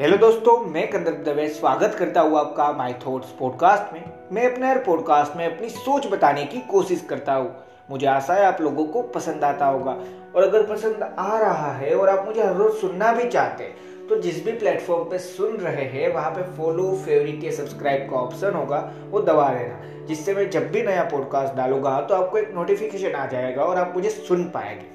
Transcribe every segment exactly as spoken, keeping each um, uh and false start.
Hello दोस्तों, मैं कंदर्प दवे स्वागत करता हूँ आपका माय थॉट्स पॉडकास्ट में। मैं अपने हर पॉडकास्ट में अपनी सोच बताने की कोशिश करता हूँ। मुझे आशा है आप लोगों को पसंद आता होगा, और अगर पसंद आ रहा है और आप मुझे हर रोज सुनना भी चाहते हैं तो जिस भी प्लेटफॉर्म पे सुन रहे हैं वहाँ पे फॉलो, फेवरेट या सब्सक्राइब का ऑप्शन होगा वो दबा लेना, जिससे मैं जब भी नया पॉडकास्ट डालूंगा तो आपको एक नोटिफिकेशन आ जाएगा और आप मुझे सुन पाएंगे।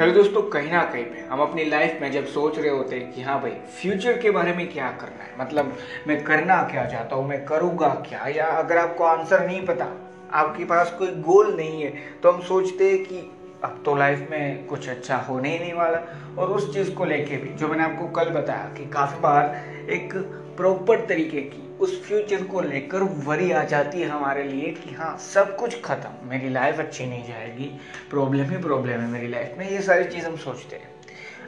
हेलो दोस्तों, कहीं ना कहीं पे हम अपनी लाइफ में जब सोच रहे होते हैं कि हाँ भाई फ्यूचर के बारे में क्या करना है, मतलब मैं करना क्या चाहता हूँ, मैं करूँगा क्या, या अगर आपको आंसर नहीं पता, आपके पास कोई गोल नहीं है, तो हम सोचते हैं कि अब तो लाइफ में कुछ अच्छा होने ही नहीं वाला। और उस चीज़ को लेके भी जो मैंने आपको कल बताया कि काफ़ी बार एक प्रॉपर तरीके की उस फ्यूचर को लेकर वरी आ जाती है हमारे लिए कि हाँ सब कुछ ख़त्म, मेरी लाइफ अच्छी नहीं जाएगी, प्रॉब्लम ही प्रॉब्लम है मेरी लाइफ में, ये सारी चीज़ हम सोचते हैं।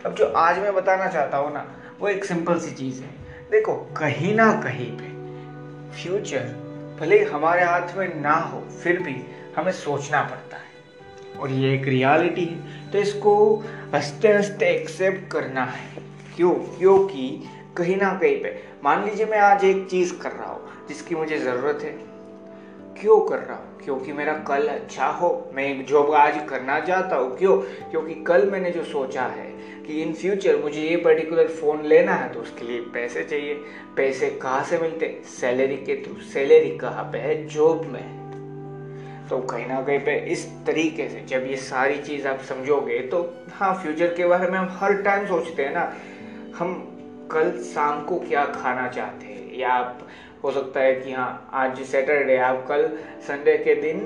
अब जो आज मैं बताना चाहता हूँ ना वो एक सिंपल सी चीज़ है। देखो, कहीं ना कहीं पे फ्यूचर भले हमारे हाथ में ना हो फिर भी हमें सोचना पड़ता है, और ये एक रियलिटी है, तो इसको हंसते हंसते एक्सेप्ट करना है। क्यों? क्योंकि कहीं ना कहीं पे मान लीजिए मैं आज एक चीज़ कर रहा हूँ जिसकी मुझे ज़रूरत है, क्यों कर रहा हूँ? क्योंकि मेरा कल अच्छा हो, मैं एक जॉब आज करना चाहता हूँ। क्यों? क्योंकि कल मैंने जो सोचा है कि इन फ्यूचर मुझे ये पर्टिकुलर फ़ोन लेना है तो उसके लिए पैसे चाहिए। पैसे कहाँ से मिलते? सैलरी के थ्रू। सैलरी कहाँ पे है? जॉब में। तो कहीं ना कहीं पे इस तरीके से जब ये सारी चीज़ आप समझोगे तो हाँ, फ्यूचर के बारे में हम हर टाइम सोचते हैं ना। हम कल शाम को क्या खाना चाहते हैं, या आप हो सकता है कि हाँ आज सैटरडे, आप कल संडे के दिन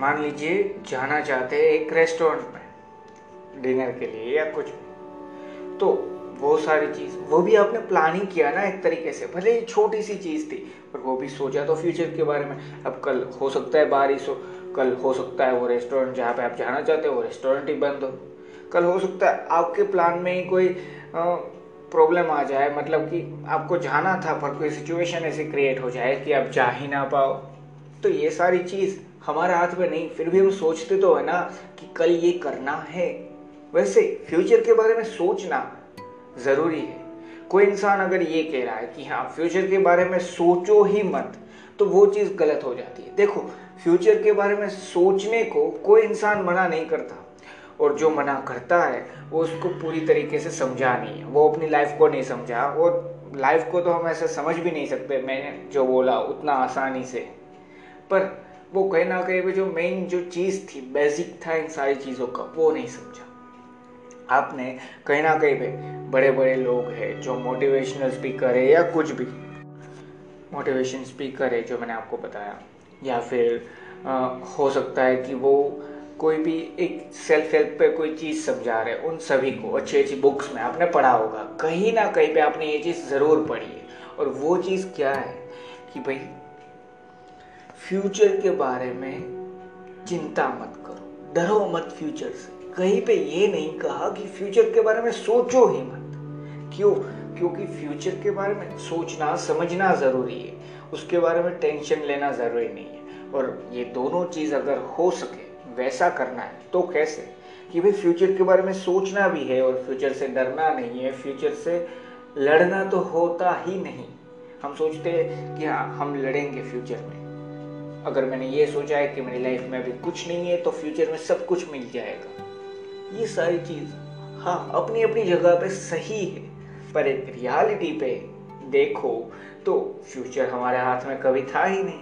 मान लीजिए जाना चाहते हैं एक रेस्टोरेंट में डिनर के लिए या कुछ, तो वो सारी चीज़ वो भी आपने प्लानिंग किया ना एक तरीके से, भले ही छोटी सी चीज़ थी पर वो भी सोचा तो फ्यूचर के बारे में। अब कल हो सकता है बारिश हो, कल हो सकता है वो रेस्टोरेंट जहाँ पे आप जाना चाहते हो वो रेस्टोरेंट ही बंद हो, कल हो सकता है आपके प्लान में ही कोई आ, प्रॉब्लम आ जाए, मतलब कि आपको जाना था पर कोई सिचुएशन ऐसी क्रिएट हो जाए कि आप जा ही ना पाओ। तो ये सारी चीज़ हमारे हाथ में नहीं, फिर भी हम सोचते तो है ना कि कल ये करना है। वैसे फ्यूचर के बारे में सोचना ज़रूरी है। कोई इंसान अगर ये कह रहा है कि हाँ फ्यूचर के बारे में सोचो ही मत, तो वो चीज़ गलत हो जाती है। देखो, फ्यूचर के बारे में सोचने को कोई इंसान मना नहीं करता, और जो मना करता है वो उसको पूरी तरीके से समझा नहीं है, वो अपनी लाइफ को नहीं समझा, और लाइफ को तो हम ऐसे समझ भी नहीं सकते मैंने जो बोला उतना आसानी से। पर वो कहीं ना कहीं पे जो मेन जो चीज़ थी, बेसिक था इन सारी चीज़ों का, वो नहीं समझा आपने। कहीं ना कहीं पे बड़े बड़े लोग हैं जो मोटिवेशनल स्पीकर है या कुछ भी मोटिवेशन स्पीकर है जो मैंने आपको बताया, या फिर आ, हो सकता है कि वो कोई भी एक सेल्फ हेल्प पे कोई चीज़ समझा रहे, उन सभी को अच्छी अच्छी बुक्स में आपने पढ़ा होगा, कहीं ना कहीं पे आपने ये चीज़ ज़रूर पढ़ी है। और वो चीज़ क्या है कि भाई फ्यूचर के बारे में चिंता मत करो, डरो मत फ्यूचर से। कहीं पे ये नहीं कहा कि फ्यूचर के बारे में सोचो ही मत। क्यों? क्योंकि फ्यूचर के बारे में सोचना समझना ज़रूरी है, उसके बारे में टेंशन लेना ज़रूरी नहीं है। और ये दोनों चीज़ अगर हो सके वैसा करना है तो कैसे कि भाई फ्यूचर के बारे में सोचना भी है और फ्यूचर से डरना नहीं है, फ्यूचर से लड़ना तो होता ही नहीं। हम सोचते हैं कि हाँ हम लड़ेंगे फ्यूचर में, अगर मैंने ये सोचा है कि मेरी लाइफ में अभी कुछ नहीं है तो फ्यूचर में सब कुछ मिल जाएगा। ये सारी चीज़ हाँ अपनी अपनी जगह पे सही है, पर एक रियलिटी पे देखो तो फ्यूचर हमारे हाथ में कभी था ही नहीं,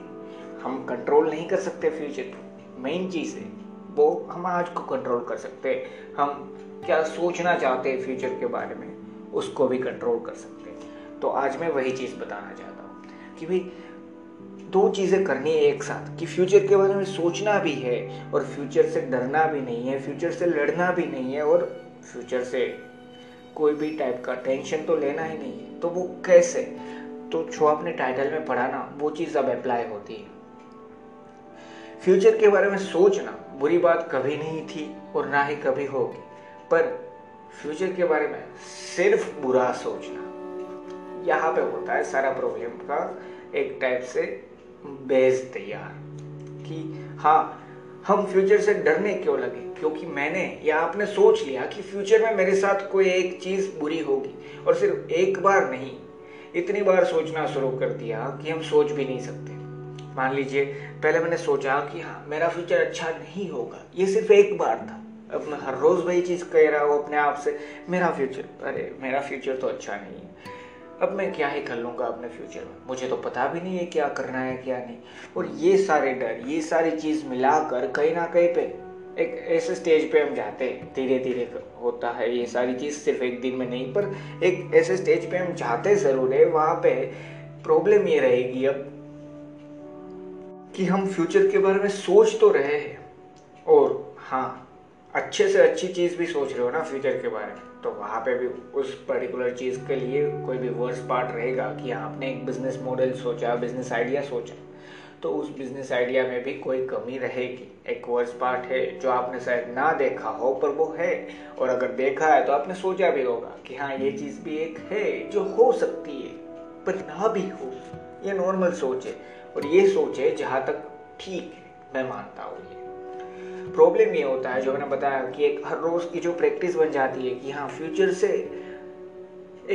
हम कंट्रोल नहीं कर सकते फ्यूचर को। मेन चीज़ है वो हम आज को कंट्रोल कर सकते हैं, हम क्या सोचना चाहते हैं फ्यूचर के बारे में उसको भी कंट्रोल कर सकते हैं। तो आज मैं वही चीज़ बताना चाहता हूँ कि भाई दो चीज़ें करनी है एक साथ, कि फ्यूचर के बारे में सोचना भी है और फ्यूचर से डरना भी नहीं है, फ्यूचर से लड़ना भी नहीं है और फ्यूचर से कोई भी टाइप का टेंशन तो लेना ही नहीं है, तो वो कैसे, तो जो आपने टाइटल में पढ़ा ना वो चीज़ अब अप्लाई होती है। फ्यूचर के बारे में सोचना बुरी बात कभी नहीं थी और ना ही कभी होगी, पर फ्यूचर के बारे में सिर्फ बुरा सोचना, यहाँ पे होता है सारा प्रॉब्लम का एक टाइप से बेस तैयार कि हाँ हम फ्यूचर से डरने क्यों लगे, क्योंकि मैंने या आपने सोच लिया कि फ्यूचर में मेरे साथ कोई एक चीज़ बुरी होगी, और सिर्फ एक बार नहीं इतनी बार सोचना शुरू कर दिया कि हम सोच भी नहीं सकते। मान लीजिए पहले मैंने सोचा कि हाँ मेरा फ्यूचर अच्छा नहीं होगा, ये सिर्फ एक बार था, अब मैं हर रोज़ वही चीज़ कह रहा हूँ अपने आप से, मेरा फ्यूचर, अरे मेरा फ्यूचर तो अच्छा नहीं है, अब मैं क्या ही कर लूँगा अपने फ्यूचर में, मुझे तो पता भी नहीं है क्या करना है क्या नहीं। और ये सारे डर ये सारी चीज़ मिलाकर कहीं ना कहीं पे एक ऐसे स्टेज पे हम जाते हैं, धीरे धीरे होता है ये सारी चीज़, सिर्फ एक दिन में नहीं, पर एक ऐसे स्टेज पे हम जाते ज़रूर है, वहाँ पे प्रॉब्लम ये रहेगी अब कि हम फ्यूचर के बारे में सोच तो रहे हैं और हाँ अच्छे से अच्छी चीज़ भी सोच रहे हो ना फ्यूचर के बारे में, तो वहाँ पे भी उस पर्टिकुलर चीज़ के लिए कोई भी वर्स पार्ट रहेगा कि आपने एक बिजनेस मॉडल सोचा, बिजनेस आइडिया सोचा, तो उस बिजनेस आइडिया में भी कोई कमी रहेगी, एक वर्स पार्ट है जो आपने शायद ना देखा हो पर वो है, और अगर देखा है तो आपने सोचा भी होगा कि हाँ ये चीज़ भी एक है जो हो सकती है पर ना भी हो, ये नॉर्मल सोच है। और ये सोच है जहाँ तक ठीक है, मैं मानता हूँ ये प्रॉब्लम ये होता है जो मैंने बताया कि एक हर रोज की जो प्रैक्टिस बन जाती है कि हाँ फ्यूचर से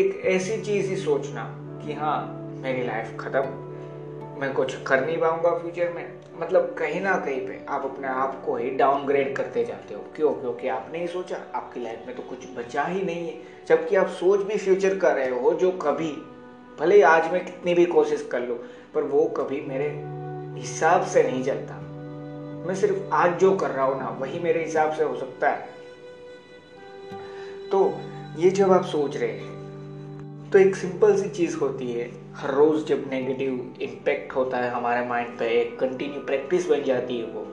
एक ऐसी चीज़ ही सोचना कि हाँ मेरी लाइफ खत्म, मैं कुछ कर नहीं पाऊंगा फ्यूचर में, मतलब कहीं ना कहीं पे आप अपने आप को ही डाउनग्रेड करते जाते हो। क्यों? क्योंकि आपने ही सोचा आपकी लाइफ में तो कुछ बचा ही नहीं है, जबकि आप सोच भी फ्यूचर कर रहे हो जो कभी, भले आज मैं कितनी भी कोशिश कर लूँ पर वो कभी मेरे हिसाब से नहीं चलता, मैं सिर्फ आज जो कर रहा हूँ ना वही मेरे हिसाब से हो सकता है। तो ये जब आप सोच रहे हैं तो एक सिंपल सी चीज़ होती है, हर रोज़ जब नेगेटिव इम्पैक्ट होता है हमारे माइंड पे, एक कंटिन्यू प्रैक्टिस बन जाती है वो,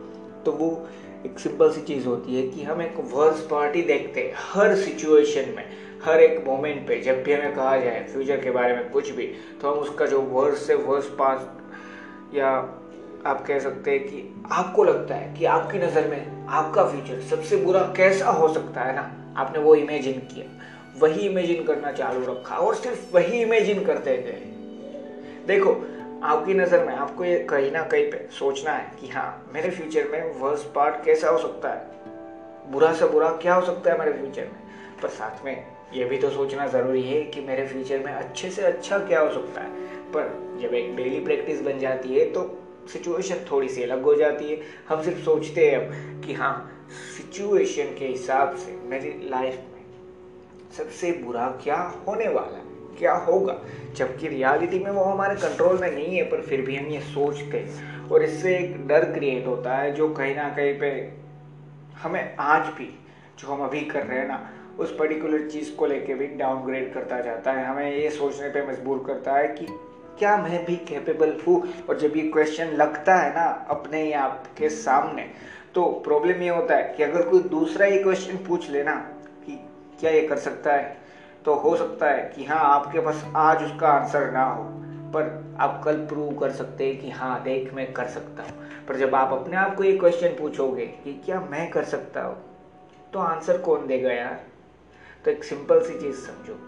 तो वो एक सिंपल सी चीज़ होती है कि हम एक वर्स पार्टी देखते हैं हर सिचुएशन में, हर एक मोमेंट पे। जब भी हमें कहा जाए फ्यूचर के बारे में कुछ भी, तो हम उसका जो वर्स से वर्स पार्ट, या आप कह सकते हैं कि आपको लगता है कि आपकी नज़र में आपका फ्यूचर सबसे बुरा कैसा हो सकता है ना, आपने वो इमेजिन किया, वही इमेजिन करना चालू रखा और सिर्फ वही इमेजिन करते गए। देखो आपकी नज़र में आपको ये कहीं ना कहीं पे सोचना है कि हाँ मेरे फ्यूचर में वर्स पार्ट कैसा हो सकता है, बुरा से बुरा क्या हो सकता है मेरे फ्यूचर में, पर साथ में ये भी तो सोचना ज़रूरी है कि मेरे फ्यूचर में अच्छे से अच्छा क्या हो सकता है। पर जब एक डेली प्रैक्टिस बन जाती है तो सिचुएशन थोड़ी सी अलग हो जाती है, हम सिर्फ सोचते हैं अब कि हाँ सिचुएशन के हिसाब से मेरी लाइफ में सबसे बुरा क्या होने वाला है, क्या होगा, जबकि रियलिटी में वो हमारे कंट्रोल में नहीं है, पर फिर भी हम ये सोचते हैं और इससे एक डर क्रिएट होता है जो कहीं ना कहीं पे हमें आज भी जो हम अभी कर रहे हैं ना उस पर्टिकुलर चीज़ को लेके भी डाउनग्रेड करता जाता है, हमें ये सोचने पर मजबूर करता है कि क्या मैं भी कैपेबल हूँ। और जब ये क्वेश्चन लगता है ना अपने या आपके सामने, तो प्रॉब्लम ये होता है कि अगर कोई दूसरा ये क्वेश्चन पूछ लेना कि क्या ये कर सकता है, तो हो सकता है कि हाँ आपके पास आज उसका आंसर ना हो, पर आप कल प्रूव कर सकते हैं कि हाँ देख मैं कर सकता हूँ। पर जब आप अपने आप को ये क्वेश्चन पूछोगे कि क्या मैं कर सकता हूँ, तो आंसर कौन देगा यार। तो एक सिंपल सी चीज़ समझो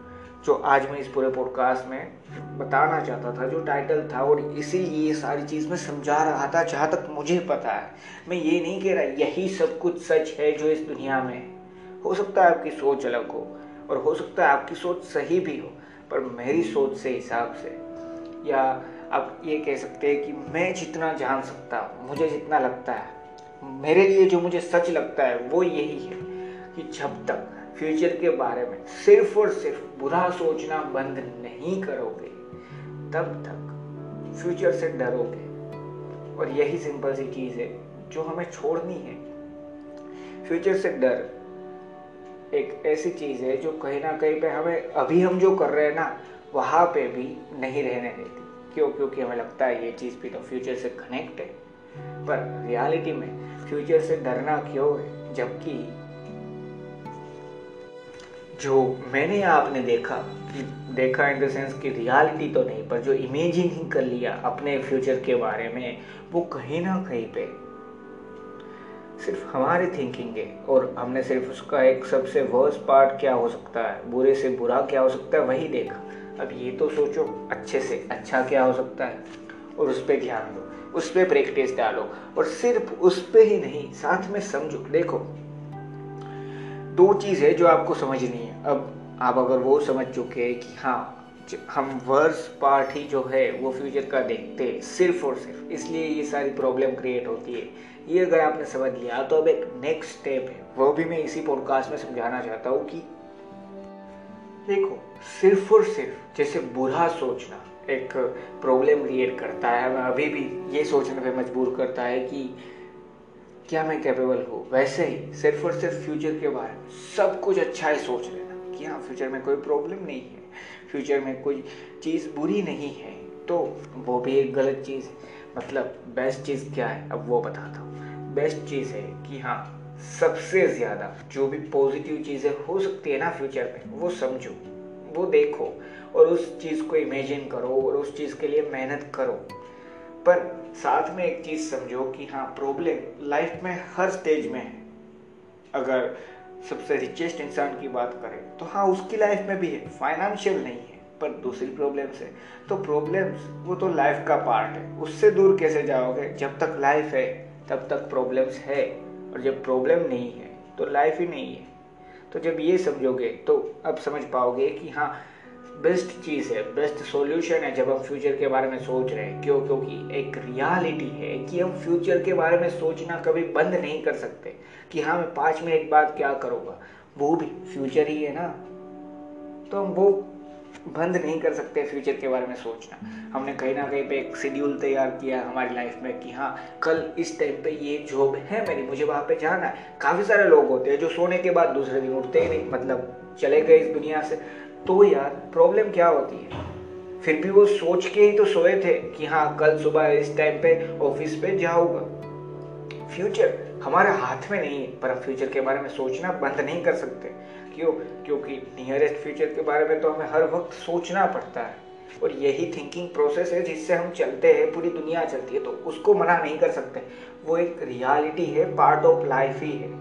जो आज मैं इस पूरे पॉडकास्ट में बताना चाहता था, जो टाइटल था, और इसी ये सारी चीज़ में समझा रहा था जहाँ तक मुझे पता है। मैं ये नहीं कह रहा यही सब कुछ सच है जो इस दुनिया में है, हो सकता है आपकी सोच अलग हो और हो सकता है आपकी सोच सही भी हो, पर मेरी सोच से हिसाब से, या आप ये कह सकते हैं कि मैं जितना जान सकता हूँ, मुझे जितना लगता है, मेरे लिए जो मुझे सच लगता है वो यही है कि जब तक फ्यूचर के बारे में सिर्फ और सिर्फ बुरा सोचना बंद नहीं करोगे तब तक फ्यूचर से डरोगे। और यही सिंपल सी चीज़ है जो हमें छोड़नी है। फ्यूचर से डर एक ऐसी चीज़ है जो कहीं ना कहीं पे हमें अभी हम जो कर रहे हैं ना वहाँ पे भी नहीं रहने देती। क्यों? क्योंकि हमें लगता है ये चीज़ भी तो फ्यूचर से कनेक्ट है, पर रियलिटी में फ्यूचर से डरना क्यों है, जबकि जो मैंने आपने देखा कि देखा इन द सेंस कि रियलिटी तो नहीं, पर जो इमेजिनिंग कर लिया अपने फ्यूचर के बारे में, वो कहीं ना कहीं पे सिर्फ हमारी थिंकिंग है। और हमने सिर्फ उसका एक सबसे वर्स्ट पार्ट क्या हो सकता है, बुरे से बुरा क्या हो सकता है, वही देखा। अब ये तो सोचो अच्छे से अच्छा क्या हो सकता है और उस पर ध्यान दो, उस पर प्रैक्टिस डालो। और सिर्फ उस पर ही नहीं, साथ में समझो। देखो दो चीज़ है जो आपको समझनी है। अब आप अगर वो समझ चुके कि हाँ हम वर्स पार्ट ही जो है वो फ्यूचर का देखते हैं सिर्फ और सिर्फ, इसलिए ये सारी प्रॉब्लम क्रिएट होती है, ये अगर आपने समझ लिया तो अब एक नेक्स्ट स्टेप है, वो भी मैं इसी पॉडकास्ट में समझाना चाहता हूँ। कि देखो सिर्फ और सिर्फ जैसे बुरा सोचना एक प्रॉब्लम क्रिएट करता है, मैं अभी भी ये सोचने पे मजबूर करता है कि क्या मैं कैपेबल हूँ, वैसे ही सिर्फ और सिर्फ फ्यूचर के बारे में सब कुछ अच्छा ही सोच लेना कि हाँ फ्यूचर में कोई प्रॉब्लम नहीं है, फ्यूचर में कोई चीज़ बुरी नहीं है, तो वो भी एक गलत चीज़ है। मतलब बेस्ट चीज़ क्या है अब वो बताता हूँ। बेस्ट चीज़ है कि हाँ सबसे ज़्यादा जो भी पॉजिटिव चीज़ें हो सकती है ना फ्यूचर में, वो समझो, वो देखो और उस चीज़ को इमेजिन करो और उस चीज़ के लिए मेहनत करो। पर साथ में एक चीज़ समझो कि हाँ प्रॉब्लम लाइफ में हर स्टेज में है। अगर सबसे रिचेस्ट इंसान की बात करें तो हाँ उसकी लाइफ में भी है, फाइनेंशियल नहीं है पर दूसरी प्रॉब्लम्स है। तो प्रॉब्लम्स वो तो लाइफ का पार्ट है, उससे दूर कैसे जाओगे। जब तक लाइफ है तब तक प्रॉब्लम्स है, और जब प्रॉब्लम नहीं है तो लाइफ ही नहीं है। तो जब ये समझोगे तो अब समझ पाओगे कि हाँ बेस्ट चीज़ है, बेस्ट सॉल्यूशन है जब हम फ्यूचर के बारे में सोच रहे हैं। क्यों? क्योंकि एक रियलिटी है कि हम फ्यूचर के बारे में सोचना कभी बंद नहीं कर सकते कि हाँ मैं पाँच मिनट बाद क्या करूँगा, वो भी फ्यूचर ही है ना। तो हम वो बंद नहीं कर सकते फ्यूचर के बारे में सोचना। हमने कहीं ना कहीं पे एक शेड्यूल तैयार किया हमारी लाइफ में कि हाँ कल इस टाइम पे ये जॉब है मेरी, मुझे वहाँ पे जाना है। काफ़ी सारे लोग होते हैं जो सोने के बाद दूसरे दिन उठते ही नहीं, मतलब चले गए इस दुनिया से। तो यार प्रॉब्लम क्या होती है, फिर भी वो सोच के ही तो सोए थे कि हाँ कल सुबह इस टाइम पे ऑफिस पे जाऊँगा। फ्यूचर हमारे हाथ में नहीं है, पर हम फ्यूचर के बारे में सोचना बंद नहीं कर सकते। क्यों? क्योंकि नियरेस्ट फ्यूचर के बारे में तो हमें हर वक्त सोचना पड़ता है, और यही थिंकिंग प्रोसेस है जिससे हम चलते हैं, पूरी दुनिया चलती है। तो उसको मना नहीं कर सकते, वो एक रियलिटी है, पार्ट ऑफ लाइफ ही है।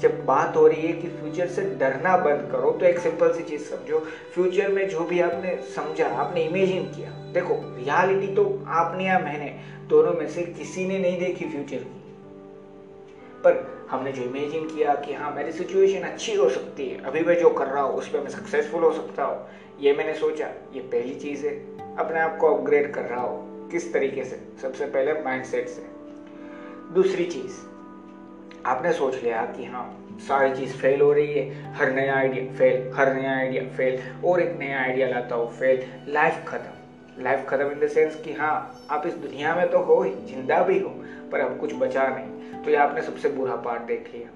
जब बात हो रही है कि फ्यूचर से डरना बंद करो, तो एक सिंपल सी चीज़ समझो, फ्यूचर में जो भी आपने समझा, आपने इमेजिन किया, देखो रियलिटी तो आपने या मैंने दोनों में से किसी ने नहीं देखी फ्यूचर की, पर हमने जो इमेजिन किया कि हाँ मेरी सिचुएशन अच्छी हो सकती है, अभी मैं जो कर रहा हूँ उसमें मैं सक्सेसफुल हो सकता हूँ, ये मैंने सोचा। ये पहली चीज़ है, अपने आप को अपग्रेड कर रहा हूँ किस तरीके से, सबसे पहले माइंडसेट से। दूसरी चीज़, आपने सोच लिया कि हाँ सारी चीज़ फेल हो रही है, हर नया आइडिया फेल, हर नया आइडिया फेल, और एक नया आइडिया लाता हूँ फेल, लाइफ खत्म। लाइफ खत्म इन द सेंस कि हाँ आप इस दुनिया में तो हो ही, जिंदा भी हो, पर अब कुछ बचा नहीं। तो ये आपने सबसे बुरा पार्ट देख लिया,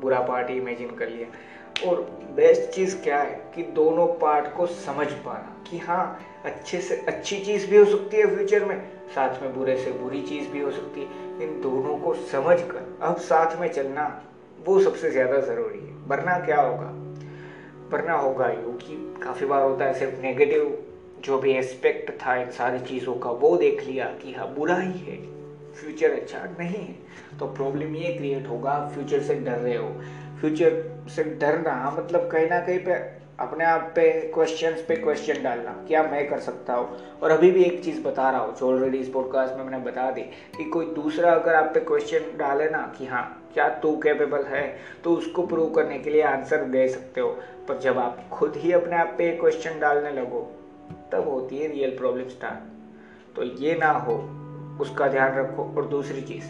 बुरा पार्ट ही इमेजिन कर लिया। और बेस्ट चीज़ क्या है कि दोनों पार्ट को समझ पाना कि हाँ अच्छे से अच्छी चीज़ भी हो सकती है फ्यूचर में, साथ में बुरे से बुरी चीज़ भी हो सकती है। इन दोनों को समझ कर अब साथ में चलना, वो सबसे ज़्यादा ज़रूरी है। वरना क्या होगा, वरना होगा यूँ कि काफ़ी बार होता है सिर्फ नेगेटिव जो भी एस्पेक्ट था इन सारी चीज़ों का वो देख लिया कि हाँ बुरा ही है, फ्यूचर अच्छा नहीं है। तो प्रॉब्लम ये क्रिएट होगा, आप फ्यूचर से डर रहे हो। फ्यूचर से डरना मतलब कहीं ना कहीं पे अपने आप पे क्वेश्चंस पे क्वेश्चन डालना, क्या मैं कर सकता हूँ। और अभी भी एक चीज़ बता रहा हूँ जो ऑलरेडी इस पॉडकास्ट में मैंने बता दी कि कोई दूसरा अगर आप पे क्वेश्चन डाले ना कि हाँ क्या तू कैपेबल है, तो उसको प्रूव करने के लिए आंसर दे सकते हो। पर जब आप खुद ही अपने आप पे क्वेश्चन डालने लगो, तब होती है रियल प्रॉब्लम स्टार्ट। तो ये ना हो, उसका ध्यान रखो। और दूसरी चीज़,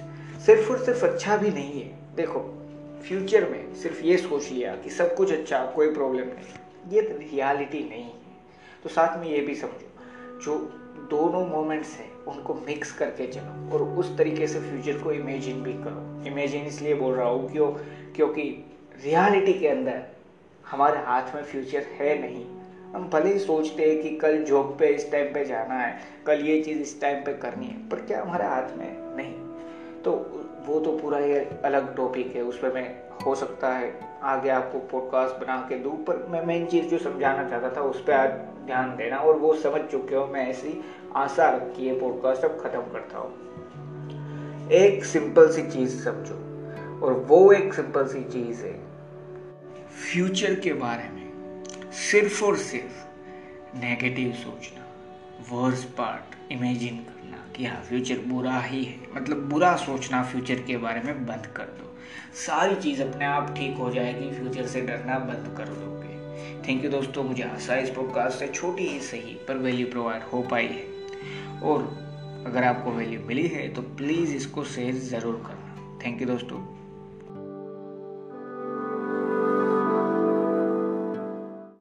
सिर्फ और सिर्फ अच्छा भी नहीं है। देखो फ्यूचर में सिर्फ ये सोच लिया कि सब कुछ अच्छा, कोई प्रॉब्लम नहीं, ये तो रियलिटी नहीं है। तो साथ में ये भी समझो जो दोनों मोमेंट्स हैं उनको मिक्स करके चलो, और उस तरीके से फ्यूचर को इमेजिन भी करो। इमेजिन इसलिए बोल रहा हूँ क्यों, क्योंकि रियलिटी के अंदर हमारे हाथ में फ्यूचर है नहीं। हम भले ही सोचते हैं कि कल जॉब पे इस टाइम पे जाना है, कल ये चीज़ इस टाइम पे करनी है, पर क्या हमारे हाथ में नहीं। तो वो तो पूरा ही अलग टॉपिक है, उसमें मैं हो सकता है आगे आपको पॉडकास्ट बना के दूँ, पर मैं मेन चीज़ जो समझाना चाहता था उस पर आज ध्यान देना, और वो समझ चुके हो। मैं ऐसी आशा रखी है पॉडकास्ट अब ख़त्म करता हूँ। एक सिंपल सी चीज़ समझो, और वो एक सिंपल सी चीज़ है फ्यूचर के बारे में सिर्फ और सिर्फ नेगेटिव सोचना, वर्स पार्ट इमेजिन करना कि हाँ फ्यूचर बुरा ही है, मतलब बुरा सोचना फ्यूचर के बारे में बंद कर दो। सारी चीज़ अपने आप ठीक हो जाएगी, फ्यूचर से डरना बंद कर दोगे। थैंक यू दोस्तों, मुझे आशा इस पॉडकास्ट से छोटी ही सही पर वैल्यू प्रोवाइड हो पाई है, और अगर आपको वैल्यू मिली है तो प्लीज़ इसको शेयर ज़रूर करना। थैंक यू दोस्तों।